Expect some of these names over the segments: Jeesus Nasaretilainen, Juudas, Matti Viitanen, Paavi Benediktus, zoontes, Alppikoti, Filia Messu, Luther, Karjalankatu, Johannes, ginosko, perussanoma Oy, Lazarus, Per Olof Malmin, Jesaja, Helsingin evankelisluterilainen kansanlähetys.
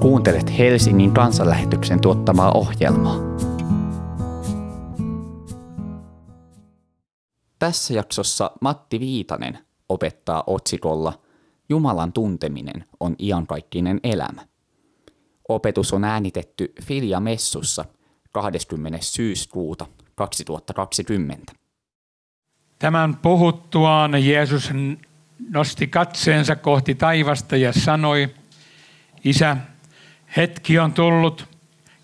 Kuuntelet Helsingin kansanlähetyksen tuottamaa ohjelmaa. Tässä jaksossa Matti Viitanen opettaa otsikolla Jumalan tunteminen on iankaikkinen elämä. Opetus on äänitetty Filia Messussa 20. syyskuuta 2020. Tämän puhuttuaan Jeesus nosti katseensa kohti taivasta ja sanoi, Isä, hetki on tullut,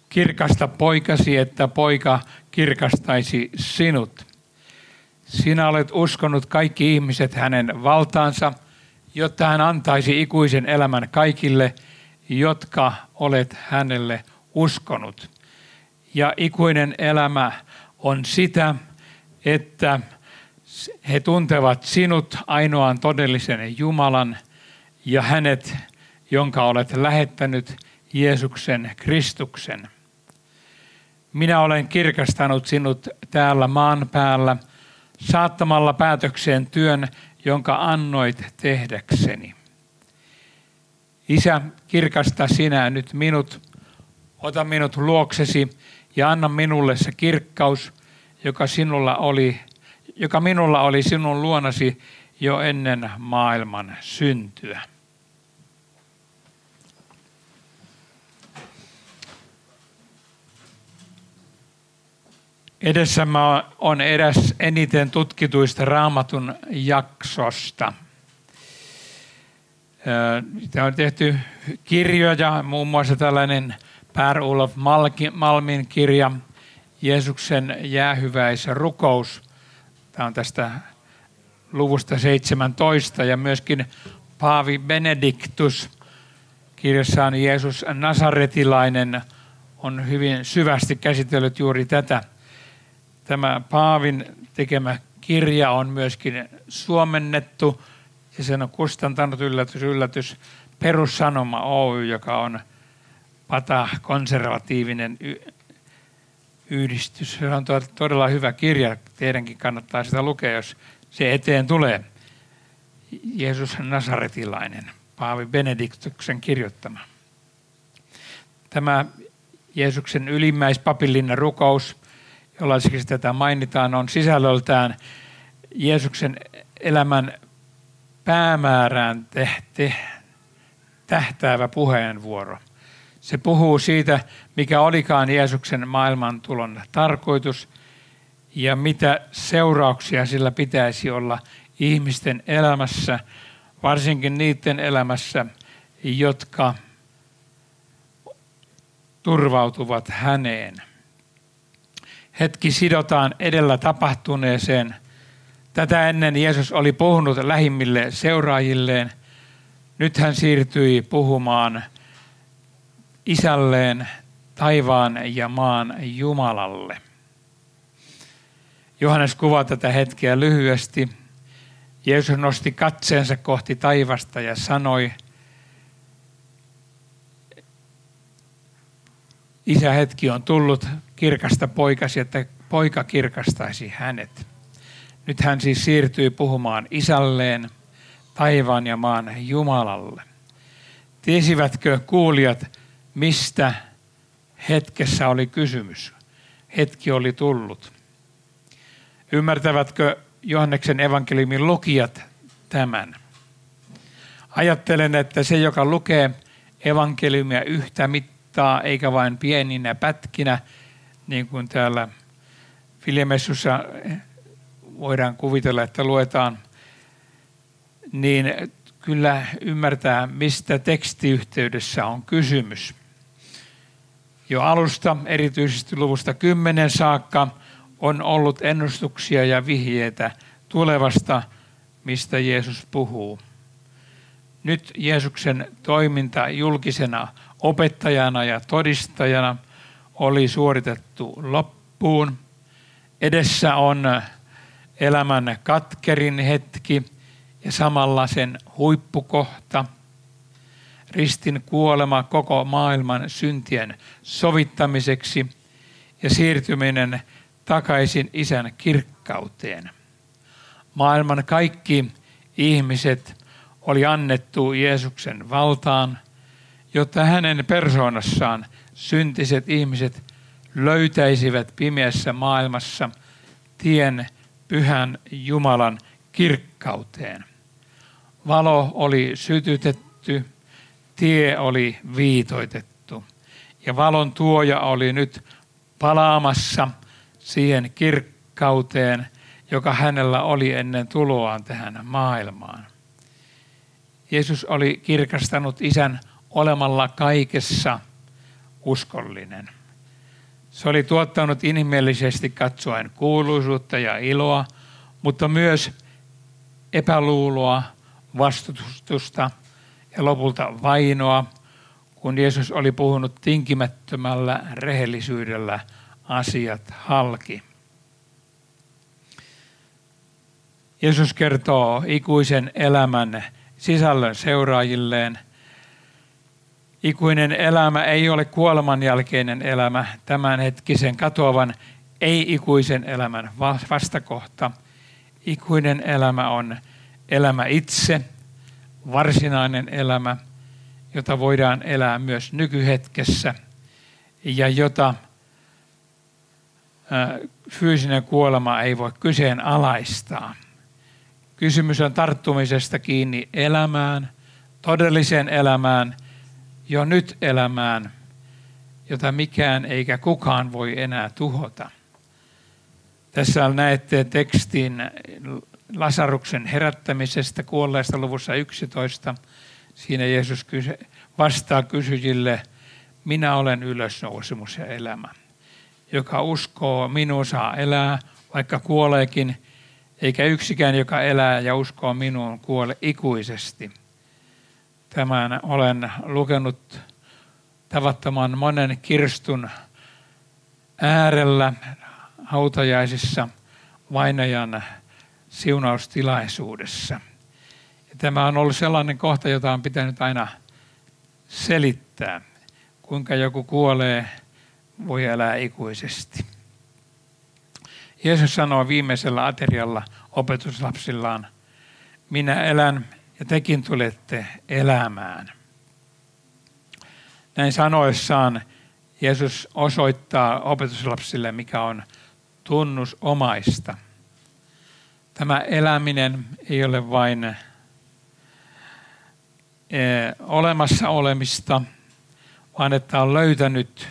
kirkasta poikasi, että poika kirkastaisi sinut. Sinä olet uskonut kaikki ihmiset hänen valtaansa, jotta hän antaisi ikuisen elämän kaikille, jotka olet hänelle uskonut. Ja ikuinen elämä on sitä, että he tuntevat sinut ainoan todellisen Jumalan ja hänet, jonka olet lähettänyt, Jeesuksen Kristuksen. Minä olen kirkastanut sinut täällä maan päällä, saattamalla päätökseen työn, jonka annoit tehdäkseni. Isä, kirkasta sinä nyt minut, ota minut luoksesi ja anna minulle se kirkkaus, joka minulla oli sinun luonasi jo ennen maailman syntyä. Edessämme on eräs eniten tutkituista Raamatun jaksosta. Tämä on tehty kirjoja, muun muassa tällainen Per Olof Malmin kirja, Jeesuksen jäähyväisrukous. Tämä on tästä luvusta 17 ja myöskin Paavi Benediktus kirjassaan Jeesus Nasaretilainen on hyvin syvästi käsitellyt juuri tätä. Tämä Paavin tekemä kirja on myöskin suomennettu ja sen on kustantanut yllätys perussanoma Oy, joka on patakonservatiivinen yhdistys. Se on todella hyvä kirja. Teidänkin kannattaa sitä lukea, jos se eteen tulee. Jeesus Nasaretilainen, Paavi Benediktuksen kirjoittama. Tämä Jeesuksen ylimmäispapillinen rukous, jollaiseksi tätä mainitaan, on sisällöltään Jeesuksen elämän päämäärään tähtäävä puheenvuoro. Se puhuu siitä, mikä olikaan Jeesuksen maailmantulon tarkoitus ja mitä seurauksia sillä pitäisi olla ihmisten elämässä, varsinkin niiden elämässä, jotka turvautuvat häneen. Hetki sidotaan edellä tapahtuneeseen. Tätä ennen Jeesus oli puhunut lähimmille seuraajilleen. Nyt hän siirtyi puhumaan Isälleen, taivaan ja maan Jumalalle. Johannes kuvaa tätä hetkeä lyhyesti. Jeesus nosti katseensa kohti taivasta ja sanoi, Isä, hetki on tullut, kirkasta poikasi, että poika kirkastaisi hänet. Nyt hän siis siirtyy puhumaan Isälleen, taivaan ja maan Jumalalle. Tiesivätkö kuulijat, mistä hetkessä oli kysymys? Hetki oli tullut. Ymmärtävätkö Johanneksen evankeliumin lukijat tämän? Ajattelen, että se, joka lukee evankeliumia yhtä mittaa, eikä vain pieninä pätkinä, niin kuin täällä Filia Messussa voidaan kuvitella, että luetaan, niin kyllä ymmärtää, mistä tekstiyhteydessä on kysymys. Jo alusta, erityisesti luvusta 10 saakka, on ollut ennustuksia ja vihjeitä tulevasta, mistä Jeesus puhuu. Nyt Jeesuksen toiminta julkisena opettajana ja todistajana oli suoritettu loppuun. Edessä on elämän katkerin hetki ja samalla sen huippukohta. Ristin kuolema koko maailman syntien sovittamiseksi ja siirtyminen takaisin Isän kirkkauteen. Maailman kaikki ihmiset oli annettu Jeesuksen valtaan, jotta hänen persoonassaan syntiset ihmiset löytäisivät pimeässä maailmassa tien pyhän Jumalan kirkkauteen. Valo oli sytytetty, tie oli viitoitettu ja valon tuoja oli nyt palaamassa siihen kirkkauteen, joka hänellä oli ennen tuloaan tähän maailmaan. Jeesus oli kirkastanut Isän olemalla kaikessa uskollinen. Se oli tuottanut inhimillisesti katsoen kuuluisuutta ja iloa, mutta myös epäluuloa, vastustusta ja lopulta vainoa, kun Jeesus oli puhunut tinkimättömällä rehellisyydellä asiat halki. Jeesus kertoo ikuisen elämän sisällön seuraajilleen. Ikuinen elämä ei ole kuoleman jälkeinen elämä, tämänhetkisen katoavan ei-ikuisen elämän vastakohta. Ikuinen elämä on elämä itse, varsinainen elämä, jota voidaan elää myös nykyhetkessä ja jota fyysinen kuolema ei voi kyseenalaistaa. Kysymys on tarttumisesta kiinni elämään, todelliseen elämään, jo nyt elämään, jota mikään eikä kukaan voi enää tuhota. Tässä näette tekstin Lasaruksen herättämisestä kuolleesta luvussa 11. Siinä Jeesus vastaa kysyjille, minä olen ylösnousemus ja elämä. Joka uskoo minuun saa elää, vaikka kuoleekin, eikä yksikään, joka elää ja uskoo minuun, kuole ikuisesti. Tämän olen lukenut tavattoman monen kirstun äärellä hautajaisissa vainajan siunaustilaisuudessa. Ja tämä on ollut sellainen kohta, jota on pitänyt aina selittää, kuinka joku kuolee, voi elää ikuisesti. Jeesus sanoo viimeisellä aterialla opetuslapsillaan, minä elän ja tekin tulette elämään. Näin sanoessaan Jeesus osoittaa opetuslapsille, mikä on tunnusomaista. Tämä eläminen ei ole vain olemassa olemista, vaan että on löytänyt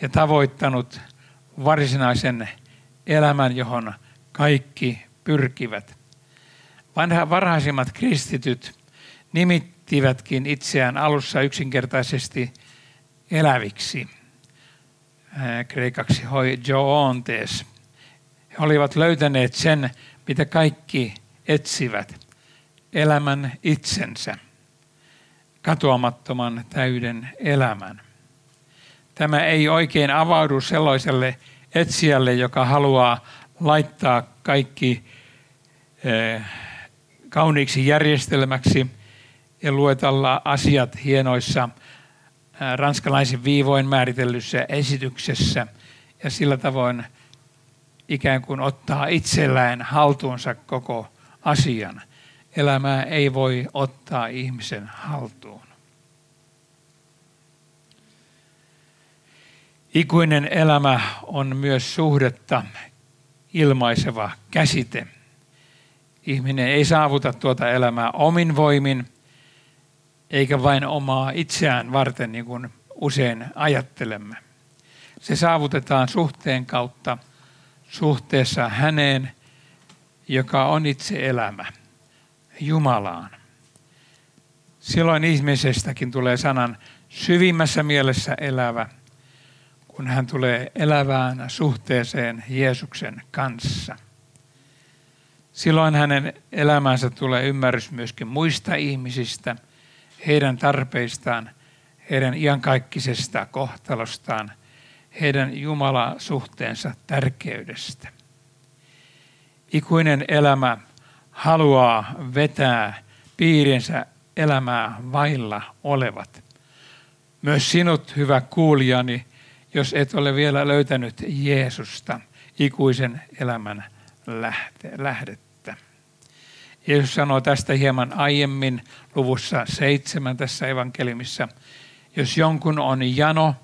ja tavoittanut varsinaisen elämän, johon kaikki pyrkivät. Varhaisimmat kristityt nimittivätkin itseään alussa yksinkertaisesti eläviksi, kreikaksi zoontes. He olivat löytäneet sen, mitä kaikki etsivät, elämän itsensä, katoamattoman täyden elämän. Tämä ei oikein avaudu sellaiselle etsijälle, joka haluaa laittaa kaikki kauniiksi järjestelmäksi ja luetella asiat hienoissa ranskalaisen viivoin määritellyssä esityksessä ja sillä tavoin ikään kuin ottaa itsellään haltuunsa koko asian. Elämää ei voi ottaa ihmisen haltuun. Ikuinen elämä on myös suhdetta ilmaiseva käsite. Ihminen ei saavuta tuota elämää omin voimin, eikä vain omaa itseään varten, niin kuin usein ajattelemme. Se saavutetaan suhteen kautta suhteessa häneen, joka on itse elämä, Jumalaan. Silloin ihmisestäkin tulee sanan syvimmässä mielessä elävä, kun hän tulee elävään suhteeseen Jeesuksen kanssa. Silloin hänen elämänsä tulee ymmärrys myöskin muista ihmisistä, heidän tarpeistaan, heidän iankaikkisesta kohtalostaan, heidän Jumala-suhteensa tärkeydestä. Ikuinen elämä haluaa vetää piirinsä elämää vailla olevat. Myös sinut, hyvä kuulijani, jos et ole vielä löytänyt Jeesusta, ikuisen elämän lähdettä. Jeesus sanoo tästä hieman aiemmin luvussa 7 tässä evankeliumissa. Jos jonkun on jano,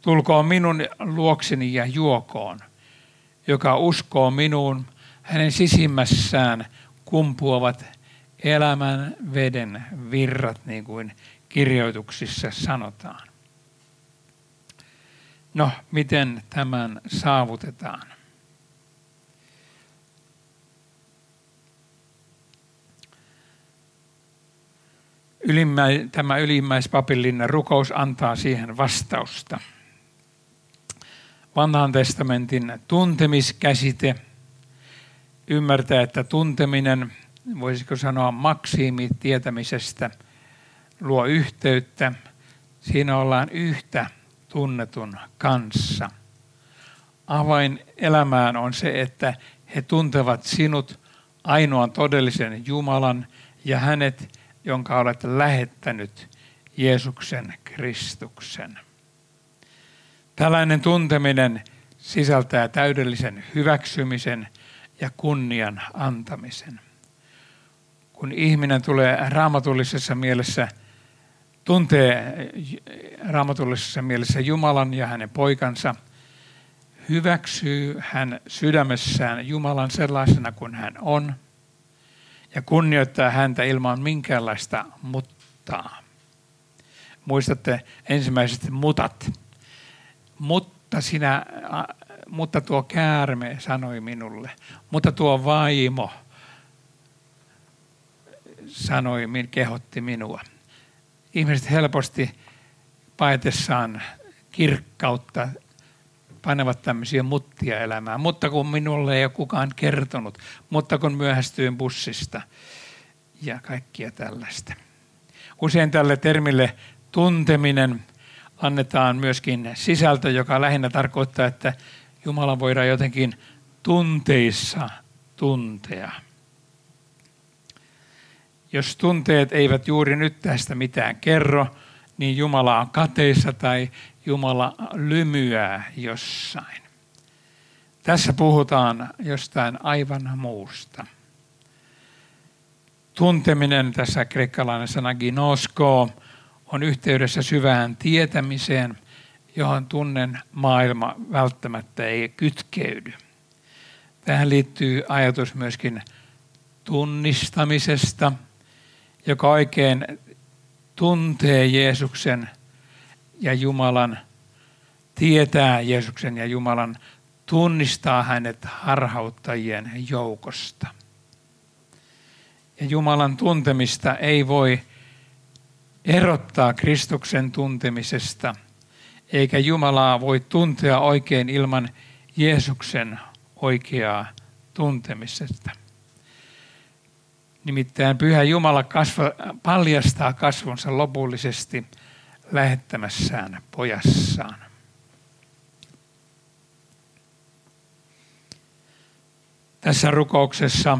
tulkoon minun luokseni ja juokoon. Joka uskoo minuun, hänen sisimmässään kumpuavat elämän veden virrat, niin kuin kirjoituksissa sanotaan. No, miten tämän saavutetaan? Tämä ylimmäispapillinen rukous antaa siihen vastausta. Vanhan testamentin tuntemiskäsite ymmärtää, että tunteminen, voisiko sanoa maksiimi tietämisestä, luo yhteyttä. Siinä ollaan yhtä tunnetun kanssa. Avain elämään on se, että he tuntevat sinut, ainoan todellisen Jumalan, ja hänet, jonka olet lähettänyt, Jeesuksen Kristuksen. Tällainen tunteminen sisältää täydellisen hyväksymisen ja kunnian antamisen. Kun ihminen tulee tuntee raamatullisessa mielessä Jumalan ja hänen poikansa, hyväksyy hän sydämessään Jumalan sellaisena kuin hän on ja kunnioittaa häntä ilman minkäänlaista muttaa. Muistatte ensimmäiset mutat. Mutta tuo käärme sanoi minulle, mutta tuo vaimo sanoi, kehotti minua. Ihmiset helposti paetessaan kirkkautta panevat tämmöisiä muttia elämään. Mutta kun minulle ei ole kukaan kertonut, mutta kun myöhästyin bussista ja kaikkia tällaista. Usein tälle termille tunteminen annetaan myöskin sisältö, joka lähinnä tarkoittaa, että Jumala voidaan jotenkin tunteissa tuntea. Jos tunteet eivät juuri nyt tästä mitään kerro, niin Jumala on kateissa tai Jumala lymyää jossain. Tässä puhutaan jostain aivan muusta. Tunteminen, tässä kreikkalainen sana ginosko, on yhteydessä syvään tietämiseen, johon tunnen maailma välttämättä ei kytkeydy. Tähän liittyy ajatus myöskin tunnistamisesta, joka oikein tuntee Jeesuksen ja Jumalan, tietää Jeesuksen ja Jumalan, tunnistaa hänet harhauttajien joukosta. Ja Jumalan tuntemista ei voi erottaa Kristuksen tuntemisesta, eikä Jumalaa voi tuntea oikein ilman Jeesuksen oikeaa tuntemisesta. Nimittäin Pyhä Jumala paljastaa kasvonsa lopullisesti lähettämässään pojassaan. Tässä rukouksessa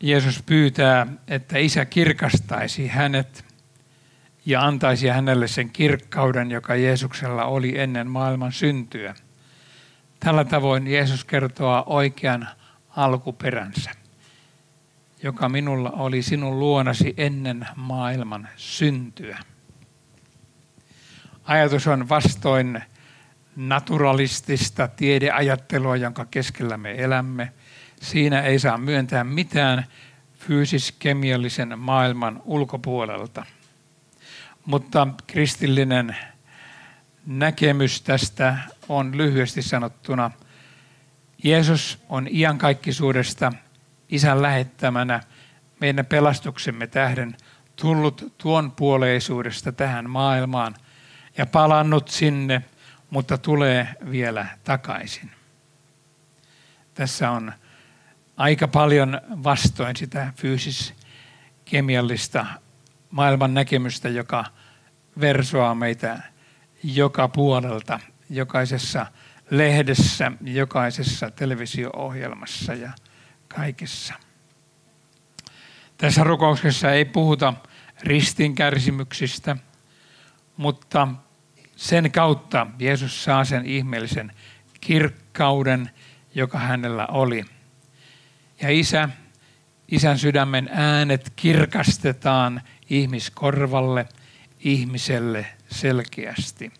Jeesus pyytää, että Isä kirkastaisi hänet ja antaisi hänelle sen kirkkauden, joka Jeesuksella oli ennen maailman syntyä. Tällä tavoin Jeesus kertoo oikean alkuperänsä, joka minulla oli sinun luonasi ennen maailman syntyä. Ajatus on vastoin naturalistista tiedeajattelua, jonka keskellä me elämme. Siinä ei saa myöntää mitään fyysis-kemiallisen maailman ulkopuolelta. Mutta kristillinen näkemys tästä on lyhyesti sanottuna: Jeesus on iankaikkisuudesta Isän lähettämänä meidän pelastuksemme tähden tullut tuon puoleisuudesta tähän maailmaan ja palannut sinne, mutta tulee vielä takaisin. Tässä on aika paljon vastoin sitä fyysis-kemiallista maailman näkemystä, joka versoaa meitä joka puolelta, jokaisessa lehdessä, jokaisessa televisio-ohjelmassa ja kaikessa. Tässä rukouksessa ei puhuta ristinkärsimyksistä, mutta sen kautta Jeesus saa sen ihmeellisen kirkkauden, joka hänellä oli. Ja Isän sydämen äänet kirkastetaan ihmiskorvalle, ihmiselle selkeästi.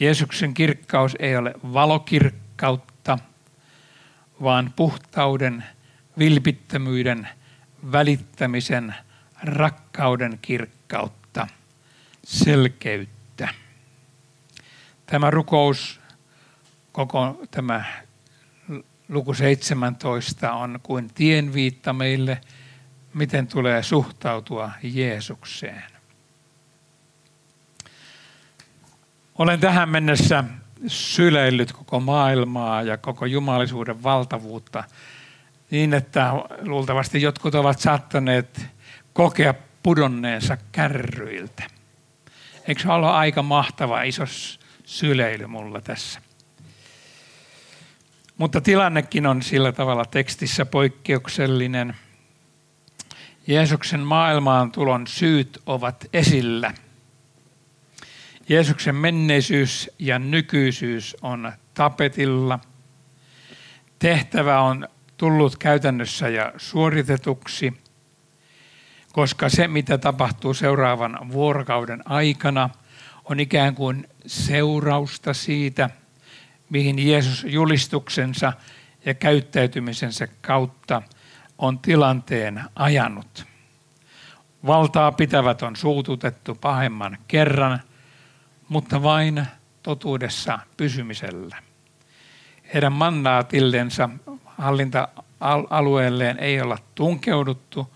Jeesuksen kirkkaus ei ole valokirkkautta, vaan puhtauden, vilpittömyyden, välittämisen, rakkauden kirkkautta, selkeyttä. Tämä rukous, koko tämä luku 17 on kuin tienviitta meille, miten tulee suhtautua Jeesukseen. Olen tähän mennessä syleillyt koko maailmaa ja koko jumalisuuden valtavuutta niin, että luultavasti jotkut ovat saattaneet kokea pudonneensa kärryiltä. Eikö se ole aika mahtava iso syleily mulla tässä? Mutta tilannekin on sillä tavalla tekstissä poikkeuksellinen. Jeesuksen maailmaantulon syyt ovat esillä. Jeesuksen menneisyys ja nykyisyys on tapetilla. Tehtävä on tullut käytännössä ja suoritetuksi, koska se, mitä tapahtuu seuraavan vuorokauden aikana, on ikään kuin seurausta siitä, mihin Jeesus julistuksensa ja käyttäytymisensä kautta on tilanteen ajanut. Valtaa pitävät on suututettu pahemman kerran, mutta vain totuudessa pysymisellä. Heidän mandaatillensa hallinta-alueelleen ei olla tunkeuduttu,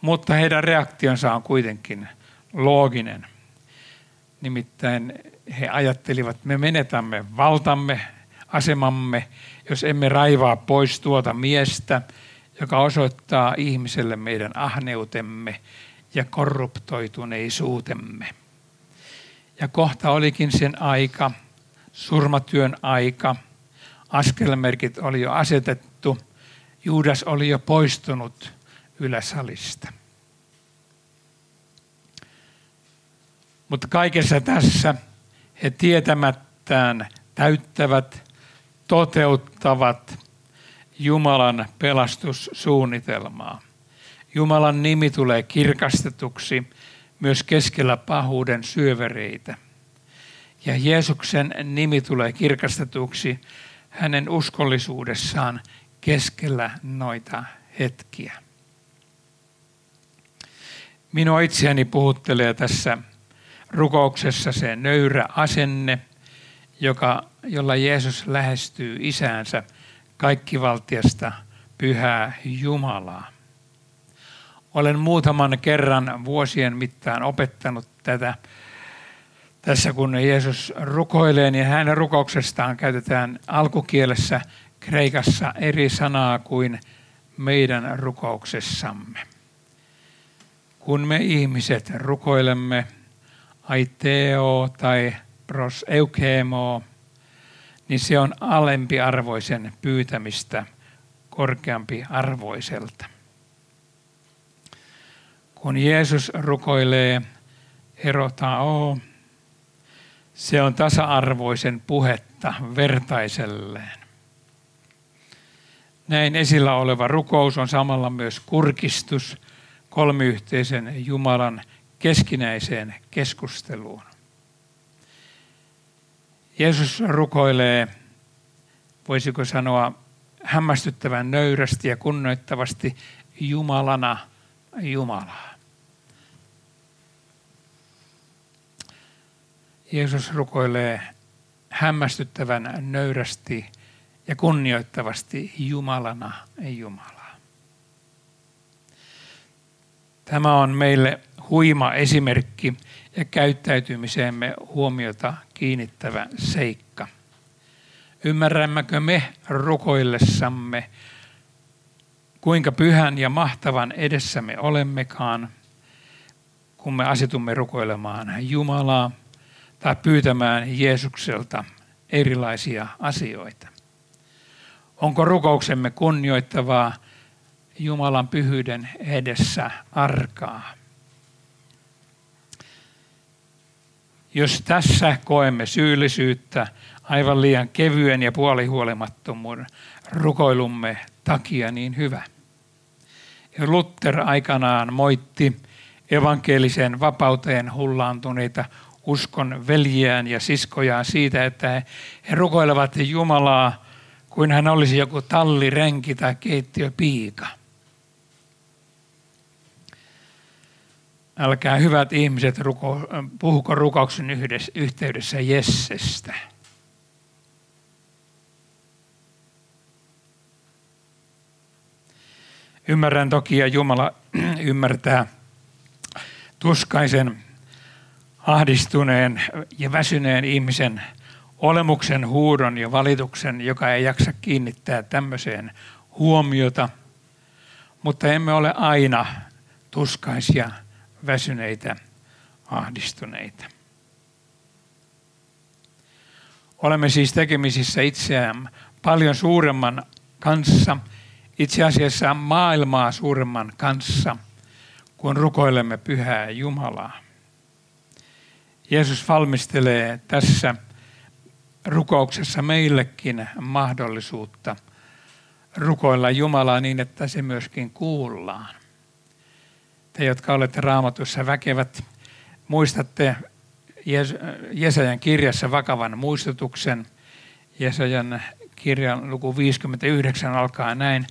mutta heidän reaktionsa on kuitenkin looginen. Nimittäin he ajattelivat, että me menetämme valtamme, asemamme, jos emme raivaa pois tuota miestä, joka osoittaa ihmiselle meidän ahneutemme ja korruptoituneisuutemme. Ja kohta olikin sen aika, surmatyön aika, askelmerkit oli jo asetettu, Juudas oli jo poistunut yläsalista. Mutta kaikessa tässä he tietämättään täyttävät, toteuttavat Jumalan pelastussuunnitelmaa. Jumalan nimi tulee kirkastetuksi myös keskellä pahuuden syövereitä. Ja Jeesuksen nimi tulee kirkastetuksi hänen uskollisuudessaan keskellä noita hetkiä. Minua itseäni puhuttelee tässä rukouksessa se nöyrä asenne, jolla Jeesus lähestyy isäänsä, kaikkivaltiasta pyhää Jumalaa. Olen muutaman kerran vuosien mittaan opettanut tätä. Tässä kun Jeesus rukoilee, niin hänen rukouksestaan käytetään alkukielessä kreikassa eri sanaa kuin meidän rukouksessamme. Kun me ihmiset rukoilemme aiteo tai proseukemo, niin se on alempiarvoisen pyytämistä korkeampiarvoiselta. Kun Jeesus rukoilee erotao, se on tasa-arvoisen puhetta vertaiselleen. Näin esillä oleva rukous on samalla myös kurkistus kolmiyhteisen Jumalan keskinäiseen keskusteluun. Jeesus rukoilee, voisiko sanoa, hämmästyttävän nöyrästi ja kunnioittavasti Jumalana Jumalaa. Jeesus rukoilee hämmästyttävän nöyrästi ja kunnioittavasti Jumalana Jumalaa. Tämä on meille huima esimerkki ja käyttäytymiseemme huomiota kiinnittävä seikka. Ymmärrämmekö me rukoillessamme, kuinka pyhän ja mahtavan edessämme olemmekaan, kun me asetumme rukoilemaan Jumalaa tai pyytämään Jeesukselta erilaisia asioita? Onko rukouksemme kunnioittavaa Jumalan pyhyyden edessä arkaa? Jos tässä koemme syyllisyyttä aivan liian kevyen ja puolihuolimattomuuden rukoilumme takia, niin hyvä. Ja Luther aikanaan moitti evankeliseen vapauteen hullaantuneita uskon veljiään ja siskojaan siitä, että he rukoilevat Jumalaa kuin hän olisi joku tallirenki tai keittiöpiika. Älkää hyvät ihmiset puhuko rukouksen yhteydessä Jessestä. Ymmärrän toki ja Jumala ymmärtää tuskaisen, ahdistuneen ja väsyneen ihmisen olemuksen, huudon ja valituksen, joka ei jaksa kiinnittää tämmöiseen huomiota. Mutta emme ole aina tuskaisia, väsyneitä, ahdistuneita. Olemme siis tekemisissä itseään paljon suuremman kanssa, itse asiassa maailmaa suuremman kanssa, kun rukoilemme pyhää Jumalaa. Jeesus valmistelee tässä rukouksessa meillekin mahdollisuutta rukoilla Jumalaa niin, että se myöskin kuullaan. Te, jotka olette Raamatussa väkevät, muistatte Jesajan kirjassa vakavan muistutuksen. Jesajan kirjan luku 59 alkaa näin.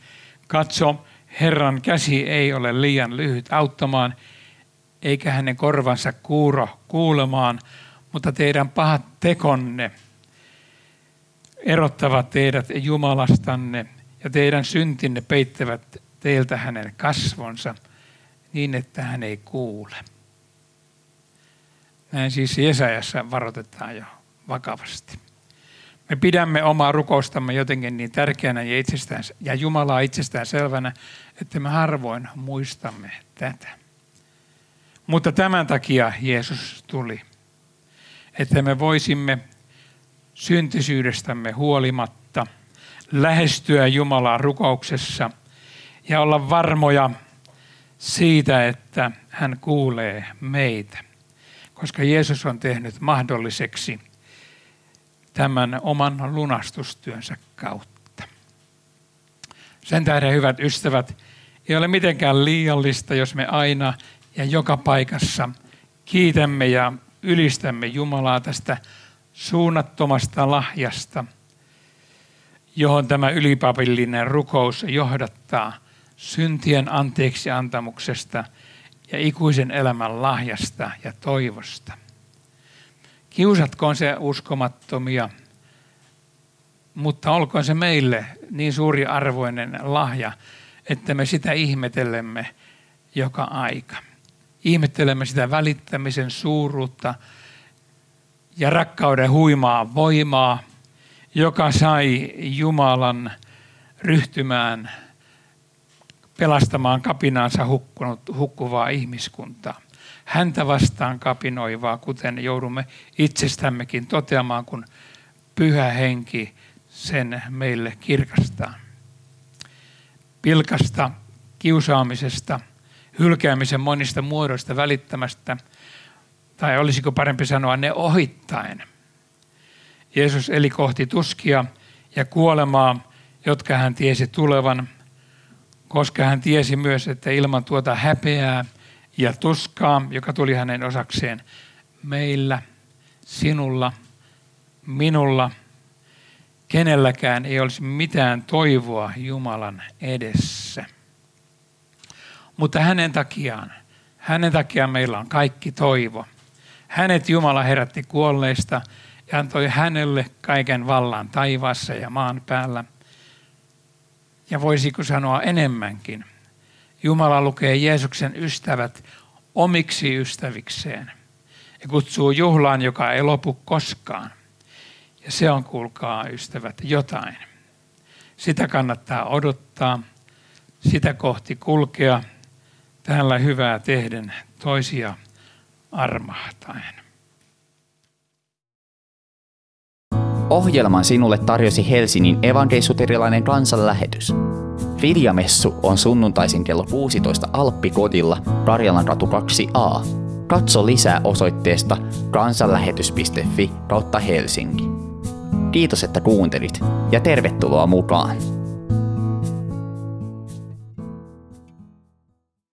Katso, Herran käsi ei ole liian lyhyt auttamaan, eikä hänen korvansa kuuro kuulemaan, mutta teidän pahat tekonne erottavat teidät Jumalastanne, ja teidän syntinne peittävät teiltä hänen kasvonsa, niin että hän ei kuule. Näin siis Jesajassa varoitetaan jo vakavasti. Me pidämme omaa rukoustamme jotenkin niin tärkeänä ja Jumalaa itsestään selvänä, että me harvoin muistamme tätä. Mutta tämän takia Jeesus tuli, että me voisimme syntisyydestämme huolimatta lähestyä Jumalaa rukouksessa ja olla varmoja siitä, että hän kuulee meitä, koska Jeesus on tehnyt mahdolliseksi tämän oman lunastustyönsä kautta. Sen tähden, hyvät ystävät, ei ole mitenkään liiallista, jos me aina ja joka paikassa kiitämme ja ylistämme Jumalaa tästä suunnattomasta lahjasta, johon tämä ylipapillinen rukous johdattaa syntien anteeksiantamuksesta ja ikuisen elämän lahjasta ja toivosta. Kiusatkoon se uskomattomia, mutta olkoon se meille niin suuri arvoinen lahja, että me sitä ihmettelemme joka aika. Ihmettelemme sitä välittämisen suuruutta ja rakkauden huimaa voimaa, joka sai Jumalan ryhtymään pelastamaan kapinaansa hukkuvaa ihmiskuntaa. Häntä vastaan kapinoivaa, kuten joudumme itsestämmekin toteamaan, kun pyhä henki sen meille kirkastaa. Pilkasta, kiusaamisesta, hylkäämisen monista muodoista välittämästä, tai olisiko parempi sanoa ne ohittain. Jeesus eli kohti tuskia ja kuolemaa, jotka hän tiesi tulevan, koska hän tiesi myös, että ilman tuota häpeää ja tuskaa, joka tuli hänen osakseen, meillä, sinulla, minulla, kenelläkään ei olisi mitään toivoa Jumalan edessä. Mutta hänen takiaan meillä on kaikki toivo. Hänet Jumala herätti kuolleista ja antoi hänelle kaiken vallan taivaassa ja maan päällä. Ja voisiko sanoa enemmänkin. Jumala lukee Jeesuksen ystävät omiksi ystävikseen ja kutsuu juhlaan, joka ei lopu koskaan. Ja se on, kuulkaa ystävät, jotain. Sitä kannattaa odottaa, sitä kohti kulkea, täällä hyvää tehden toisia armahtaen. Ohjelman sinulle tarjosi Helsingin evankelisluterilainen kansanlähetys. Filia Messu on sunnuntaisin kello 16 Alppikodilla, Karjalankatu 2A. Katso lisää osoitteesta kansanlähetys.fi/Helsinki. Kiitos, että kuuntelit ja tervetuloa mukaan!